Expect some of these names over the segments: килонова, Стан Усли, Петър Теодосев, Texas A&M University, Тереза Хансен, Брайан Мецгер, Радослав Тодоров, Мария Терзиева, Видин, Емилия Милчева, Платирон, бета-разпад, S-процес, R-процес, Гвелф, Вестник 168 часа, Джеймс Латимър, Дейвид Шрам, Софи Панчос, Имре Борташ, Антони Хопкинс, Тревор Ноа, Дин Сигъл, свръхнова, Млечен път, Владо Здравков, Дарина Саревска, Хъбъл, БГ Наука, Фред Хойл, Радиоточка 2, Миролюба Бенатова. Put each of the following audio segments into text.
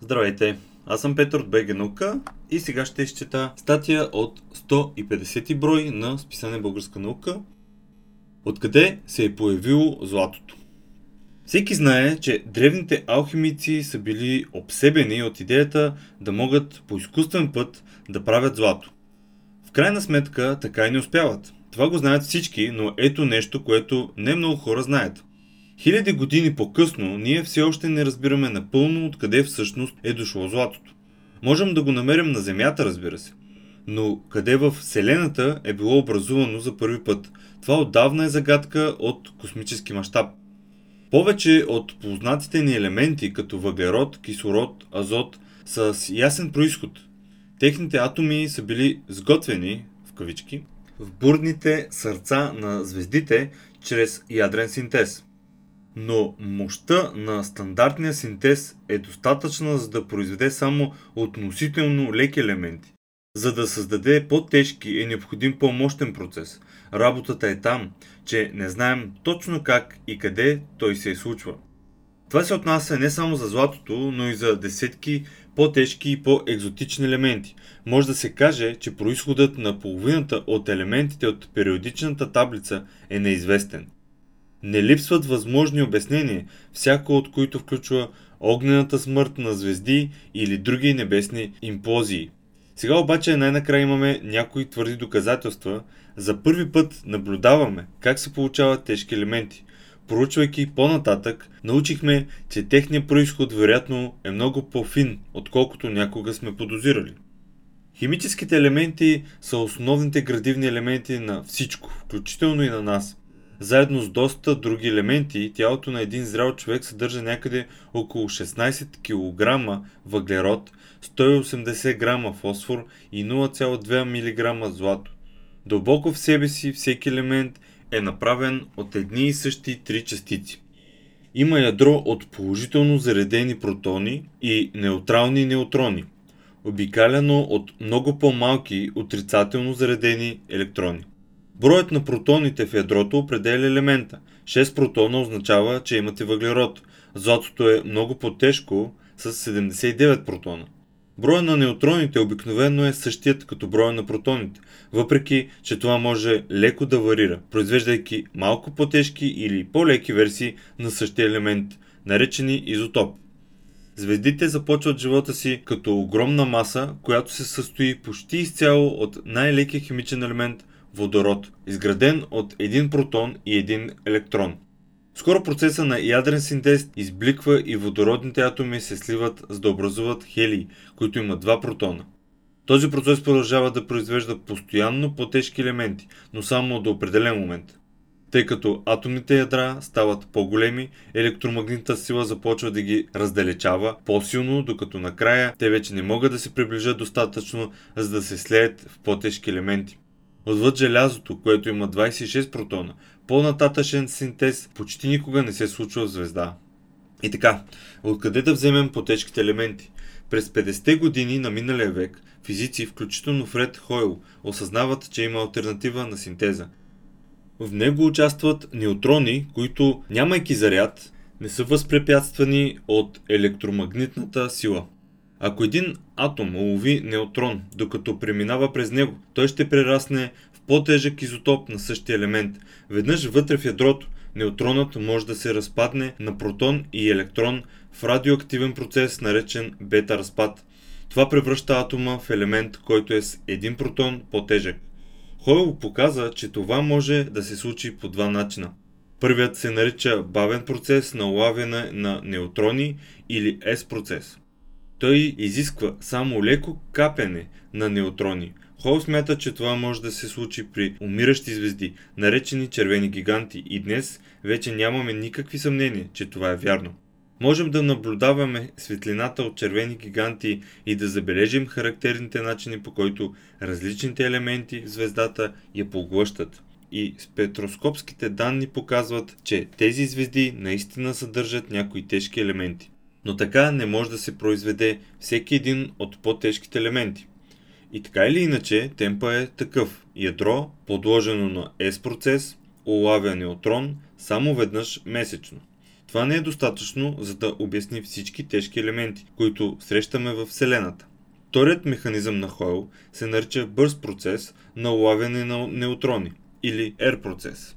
Здравейте, аз съм Петър от БГ Наука и сега ще изчета статия от 150 брой на списание Българска наука. Откъде се е появило златото? Всеки знае, че древните алхимици са били обсебени от идеята да могат по изкуствен път да правят злато. В крайна сметка така и не успяват. Това го знаят всички, но ето нещо, което не много хора знаят. Хиляди години по-късно ние все още не разбираме напълно откъде всъщност е дошло златото. Можем да го намерим на Земята, разбира се. Но къде във Вселената е било образувано за първи път? Това отдавна е загадка от космически мащаб. Повече от познатите ни елементи, като въглерод, кислород, азот, са с ясен происход. Техните атоми са били сготвени, в кавички, в бурните сърца на звездите чрез ядрен синтез. Но мощта на стандартния синтез е достатъчна, за да произведе само относително леки елементи. За да създаде по-тежки е необходим по-мощен процес. Работата е там, че не знаем точно как и къде той се случва. Това се отнася не само за златото, но и за десетки по-тежки и по-екзотични елементи. Може да се каже, че произходът на половината от елементите от периодичната таблица е неизвестен. Не липсват възможни обяснения, всяко от които включва огнената смърт на звезди или други небесни имплозии. Сега обаче най-накрая имаме някои твърди доказателства. За първи път наблюдаваме как се получават тежки елементи. Проучвайки по-нататък, научихме, че техният произход вероятно е много по-фин, отколкото някога сме подозирали. Химическите елементи са основните градивни елементи на всичко, включително и на нас. Заедно с доста други елементи, тялото на един зрял човек съдържа някъде около 16 кг въглерод, 180 г фосфор и 0,2 мг злато. Дълбоко в себе си всеки елемент е направен от едни и същи три частици. Има ядро от положително заредени протони и неутрални неутрони, обикаляно от много по-малки отрицателно заредени електрони. Броят на протоните в ядрото определя елемента. 6 протона означава, че имате въглерод. Златото е много по-тежко с 79 протона. Броя на неутроните обикновено е същият като броя на протоните, въпреки че това може леко да варира, произвеждайки малко по-тежки или по-леки версии на същия елемент, наречени изотоп. Звездите започват живота си като огромна маса, която се състои почти изцяло от най-лекия химичен елемент водород, изграден от един протон и един електрон. Скоро процеса на ядрен синтез избликва и водородните атоми се сливат, за да образуват хелий, които имат два протона. Този процес продължава да произвежда постоянно по-тежки елементи, но само до определен момент. Тъй като атомните ядра стават по-големи, електромагнитната сила започва да ги раздалечава по-силно, докато накрая те вече не могат да се приближат достатъчно, за да се слеят в по-тежки елементи. Отвъд желязото, което има 26 протона, по-нататъшен синтез почти никога не се случва в звезда. И така, откъде да вземем по-тежките елементи? През 50-те години на миналия век физици, включително Фред Хойл, осъзнават, че има алтернатива на синтеза. В него участват неутрони, които, нямайки заряд, не са възпрепятствани от електромагнитната сила. Ако един атом улови неутрон, докато преминава през него, той ще прерасне в по-тежък изотоп на същия елемент. Веднъж вътре в ядрото, неутронът може да се разпадне на протон и електрон в радиоактивен процес, наречен бета-разпад. Това превръща атома в елемент, който е с един протон по-тежък. Хойл показа, че това може да се случи по два начина. Първият се нарича бавен процес на улавяне на неутрони или S-процес. Той изисква само леко капене на неутрони. Хойл смята, че това може да се случи при умиращи звезди, наречени червени гиганти, и днес вече нямаме никакви съмнения, че това е вярно. Можем да наблюдаваме светлината от червени гиганти и да забележим характерните начини, по които различните елементи в звездата я поглъщат. И спектроскопските данни показват, че тези звезди наистина съдържат някои тежки елементи. Но така не може да се произведе всеки един от по-тежките елементи. И така или иначе, темпа е такъв. Ядро, подложено на S-процес, улавя неутрон само веднъж месечно. Това не е достатъчно, за да обясни всички тежки елементи, които срещаме във Вселената. Вторият механизъм на Хойл се нарича бърз процес на улавяне на неутрони, или R-процес.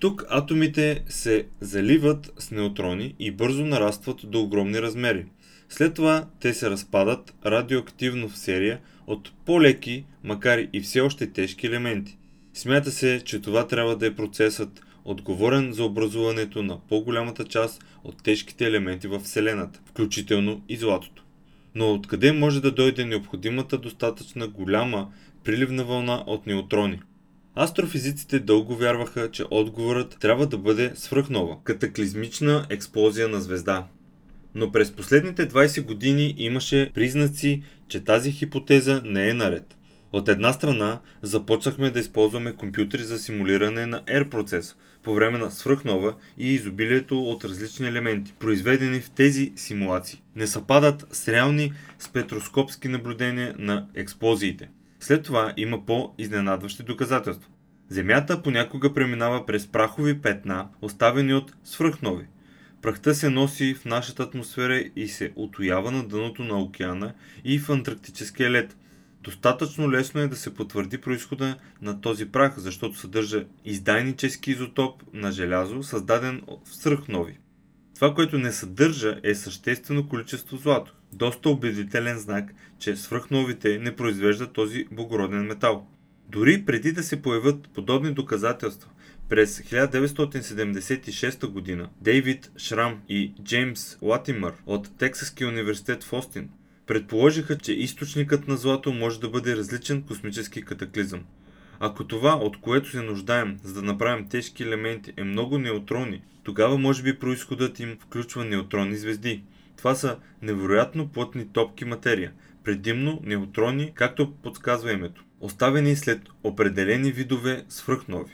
Тук атомите се заливат с неутрони и бързо нарастват до огромни размери. След това те се разпадат радиоактивно в серия от по-леки, макар и все още тежки елементи. Смята се, че това трябва да е процесът, отговорен за образуването на по-голямата част от тежките елементи във Вселената, включително и златото. Но откъде може да дойде необходимата достатъчна голяма приливна вълна от неутрони? Астрофизиците дълго вярваха, че отговорът трябва да бъде свръхнова, катаклизмична експлозия на звезда. Но през последните 20 години имаше признаци, че тази хипотеза не е наред. От една страна, започнахме да използваме компютри за симулиране на R процес по време на свръхнова и изобилието от различни елементи, произведени в тези симулации, не съпадат с реални спектроскопски наблюдения на експлозиите. След това има по-изненадващи доказателства. Земята понякога преминава през прахови петна, оставени от свръхнови. Прахта се носи в нашата атмосфера и се отоява на дъното на океана и в антарктическия лед. Достатъчно лесно е да се потвърди произхода на този прах, защото съдържа издайнически изотоп на желязо, създаден в свръхнови. Това, което не съдържа, е съществено количество злато. Доста убедителен знак, че свръхновите не произвеждат този благороден метал. Дори преди да се появят подобни доказателства, през 1976 година Дейвид Шрам и Джеймс Латимър от Тексаския университет в Остин предположиха, че източникът на злато може да бъде различен космически катаклизъм. Ако това, от което се нуждаем, за да направим тежки елементи, е много неутрони, тогава може би произходът им включва неутронни звезди. Това са невероятно плътни топки материя, предимно неутрони, както подсказва името, оставени след определени видове свръхнови.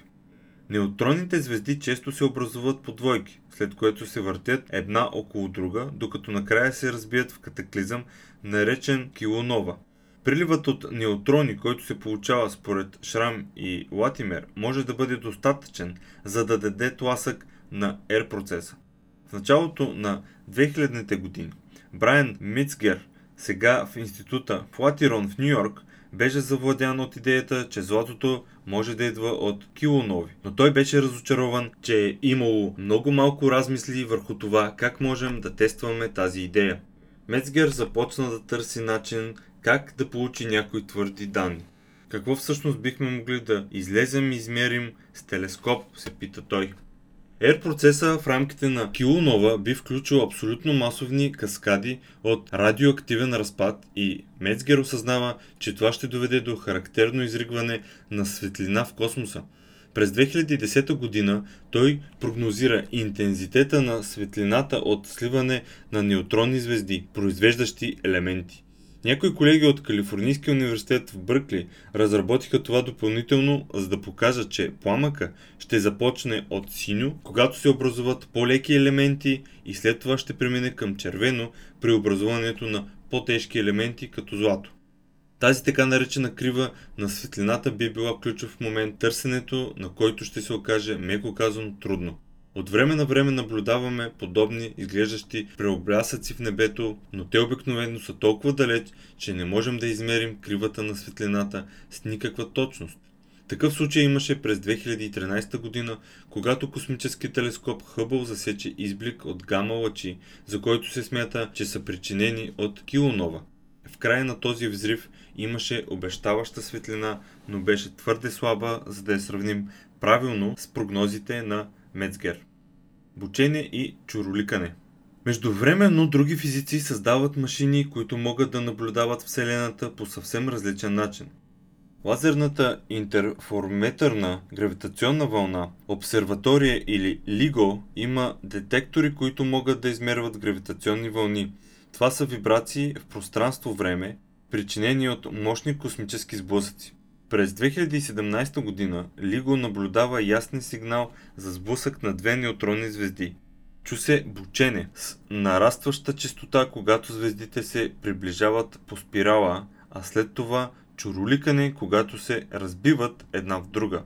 Неутронните звезди често се образуват по двойки, след което се въртят една около друга, докато накрая се разбият в катаклизъм, наречен килонова. Приливът от неутрони, който се получава според Шрам и Латимер, може да бъде достатъчен, за да даде тласък на R процеса. В началото на 2000-те години Брайан Мецгер, сега в института Платирон в Ню Йорк, беше завладян от идеята, че златото може да идва от килонови. Но той беше разочарован, че е имало много малко размисли върху това как можем да тестваме тази идея. Мецгер започна да търси начин как да получи някои твърди данни. Какво всъщност бихме могли да излезем и измерим с телескоп, се пита той. R процеса в рамките на килонова би включил абсолютно масовни каскади от радиоактивен разпад и Мецгер осъзнава, че това ще доведе до характерно изригване на светлина в космоса. През 2010 година той прогнозира интензитета на светлината от сливане на неутронни звезди, произвеждащи елементи. Някои колеги от Калифорнийския университет в Бъркли разработиха това допълнително, за да покажат, че пламъка ще започне от синьо, когато се образуват по-леки елементи и след това ще премине към червено при образуването на по-тежки елементи като злато. Тази така наречена крива на светлината би била ключов момент, търсенето на който ще се окаже, меко казано, трудно. От време на време наблюдаваме подобни изглеждащи преоблясъци в небето, но те обикновено са толкова далеч, че не можем да измерим кривата на светлината с никаква точност. Такъв случай имаше през 2013 година, когато космически телескоп Хъбъл засече изблик от гама лъчи, за който се смята, че са причинени от килонова. В края на този взрив имаше обещаваща светлина, но беше твърде слаба, за да я сравним правилно с прогнозите на Мецгер. Бучене и чуроликане. Междувременно други физици създават машини, които могат да наблюдават Вселената по съвсем различен начин. Лазерната интерферометърна гравитационна вълна, обсерватория или LIGO, има детектори, които могат да измерват гравитационни вълни. Това са вибрации в пространство-време, причинени от мощни космически сблъсъци. През 2017 година LIGO наблюдава ясен сигнал за сблъсък на две неутронни звезди. Чу се бучене с нарастваща честота, когато звездите се приближават по спирала, а след това чуроликане, когато се разбиват една в друга.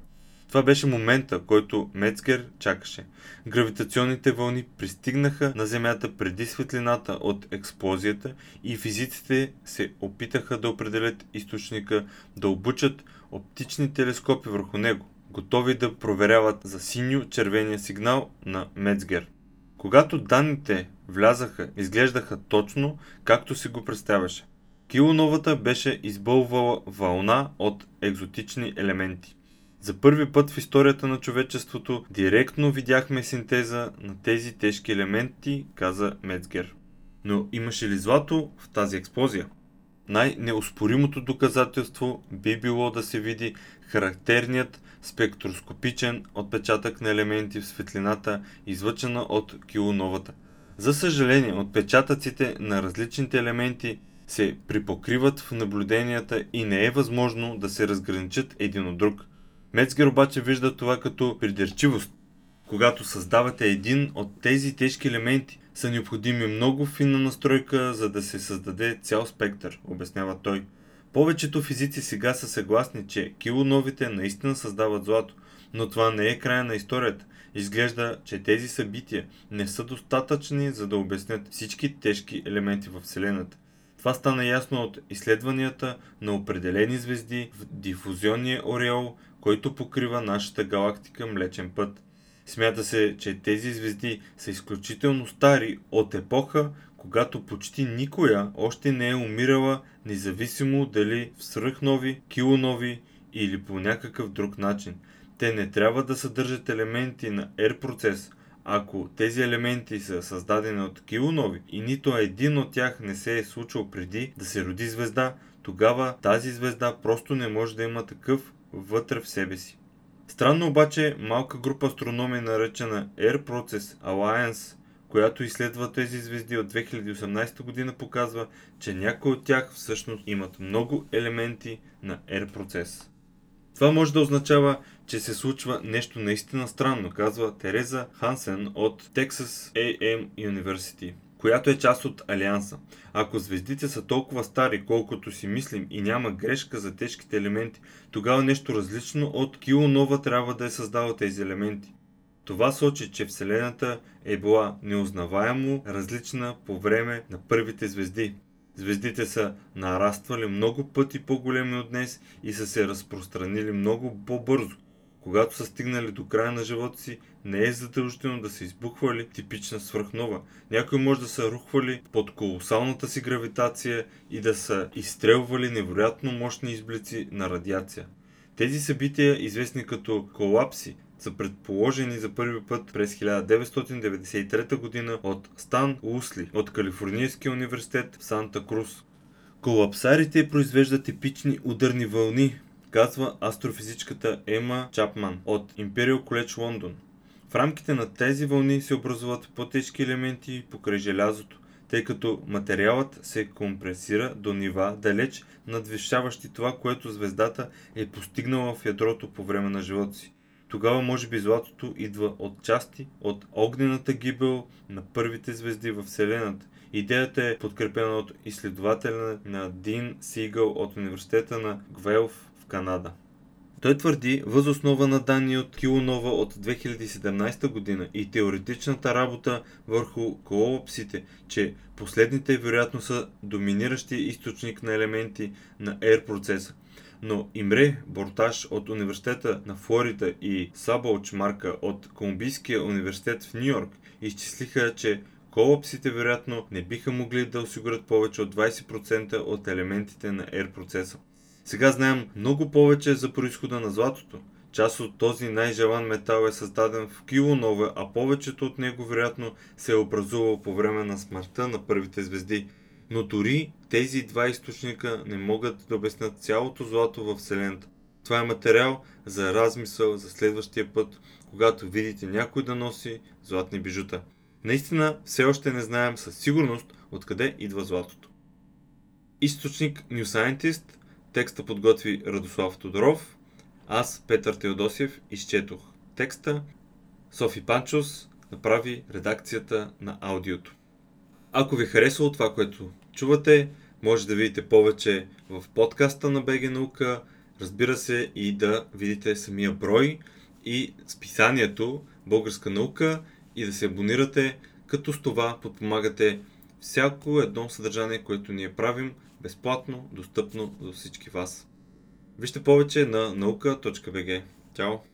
Това беше момента, който Мецгер чакаше. Гравитационните вълни пристигнаха на Земята преди светлината от експлозията и физиците се опитаха да определят източника, да обучат оптични телескопи върху него, готови да проверяват за синьо-червения сигнал на Мецгер. Когато данните влязаха, изглеждаха точно, както си го представяше. Килоновата беше избълвала вълна от екзотични елементи. За първи път в историята на човечеството директно видяхме синтеза на тези тежки елементи, каза Мецгер. Но имаше ли злато в тази експлозия? Най-неоспоримото доказателство би било да се види характерният спектроскопичен отпечатък на елементи в светлината, излъчена от килоновата. За съжаление, отпечатъците на различните елементи се припокриват в наблюденията и не е възможно да се разграничат един от друг. Мецгер обаче вижда това като придирчивост. Когато създавате един от тези тежки елементи, са необходими много финна настройка, за да се създаде цял спектър, обяснява той. Повечето физици сега са съгласни, че килоновите наистина създават злато, но това не е края на историята. Изглежда, че тези събития не са достатъчни, за да обяснят всички тежки елементи във Вселената. Това стана ясно от изследванията на определени звезди в дифузионния ореол, който покрива нашата галактика Млечен път. Смята се, че тези звезди са изключително стари от епоха, когато почти никоя още не е умирала, независимо дали в свръхнови, килонови или по някакъв друг начин. Те не трябва да съдържат елементи на R процес. Ако тези елементи са създадени от килонови и нито един от тях не се е случил преди да се роди звезда, тогава тази звезда просто не може да има такъв вътре в себе си. Странно обаче, малка група астрономи, наречена Air Process Alliance, която изследва тези звезди от 2018 година, показва, че някои от тях всъщност имат много елементи на Air процес. Това може да означава, че се случва нещо наистина странно, казва Тереза Хансен от Texas A&M University, която е част от Алианса. Ако звездите са толкова стари, колкото си мислим, и няма грешка за тежките елементи, тогава нещо различно от килонова трябва да е създала тези елементи. Това сочи, че Вселената е била неузнаваемо различна по време на първите звезди. Звездите са нараствали много пъти по-големи от днес и са се разпространили много по-бързо. Когато са стигнали до края на живота си, не е задължително да са избухвали типична свръхнова. Някои може да са рухвали под колосалната си гравитация и да са изстрелвали невероятно мощни изблици на радиация. Тези събития, известни като колапси, са предположени за първи път през 1993 година от Стан Усли от Калифорнийския университет в Санта Крус. Колапсарите произвеждат типични ударни вълни, казва астрофизичката Ема Чапман от Imperial College Лондон. В рамките на тези вълни се образуват по-тежки елементи покрай желязото, тъй като материалът се компресира до нива, далеч надвишаващи това, което звездата е постигнала в ядрото по време на живота си. Тогава може би златото идва от части от огнената гибел на първите звезди във Вселената. Идеята е подкрепена от изследователя на Дин Сигъл от Университета на Гвелф в Канада. Той твърди, въз основа на данни от килонова от 2017 година и теоретичната работа върху колапсите, че последните вероятно са доминиращи източник на елементи на R процеса. Но Имре Борташ от Университета на Флорида и Саболч Марка от Колумбийския университет в Ню Йорк изчислиха, че колапсите вероятно не биха могли да осигурят повече от 20% от елементите на R процеса. Сега знаем много повече за произхода на златото. Част от този най-желан метал е създаден в килонова, а повечето от него вероятно се е образувало по време на смъртта на първите звезди. Но дори тези два източника не могат да обяснят цялото злато във Вселената. Това е материал за размисъл за следващия път, когато видите някой да носи златни бижута. Наистина, все още не знаем със сигурност откъде идва златото. Източник New Scientist. Текста подготви Радослав Тодоров. Аз, Петър Теодосев, изчетох текста. Софи Панчос направи редакцията на аудиото. Ако ви харесало това, което чувате, може да видите повече в подкаста на БГ Наука, разбира се, и да видите самия брой. и списанието Българска наука и да се абонирате, като с това подпомагате всяко едно съдържание, което ние правим безплатно, достъпно за всички вас. Вижте повече на nauka.bg. Чао!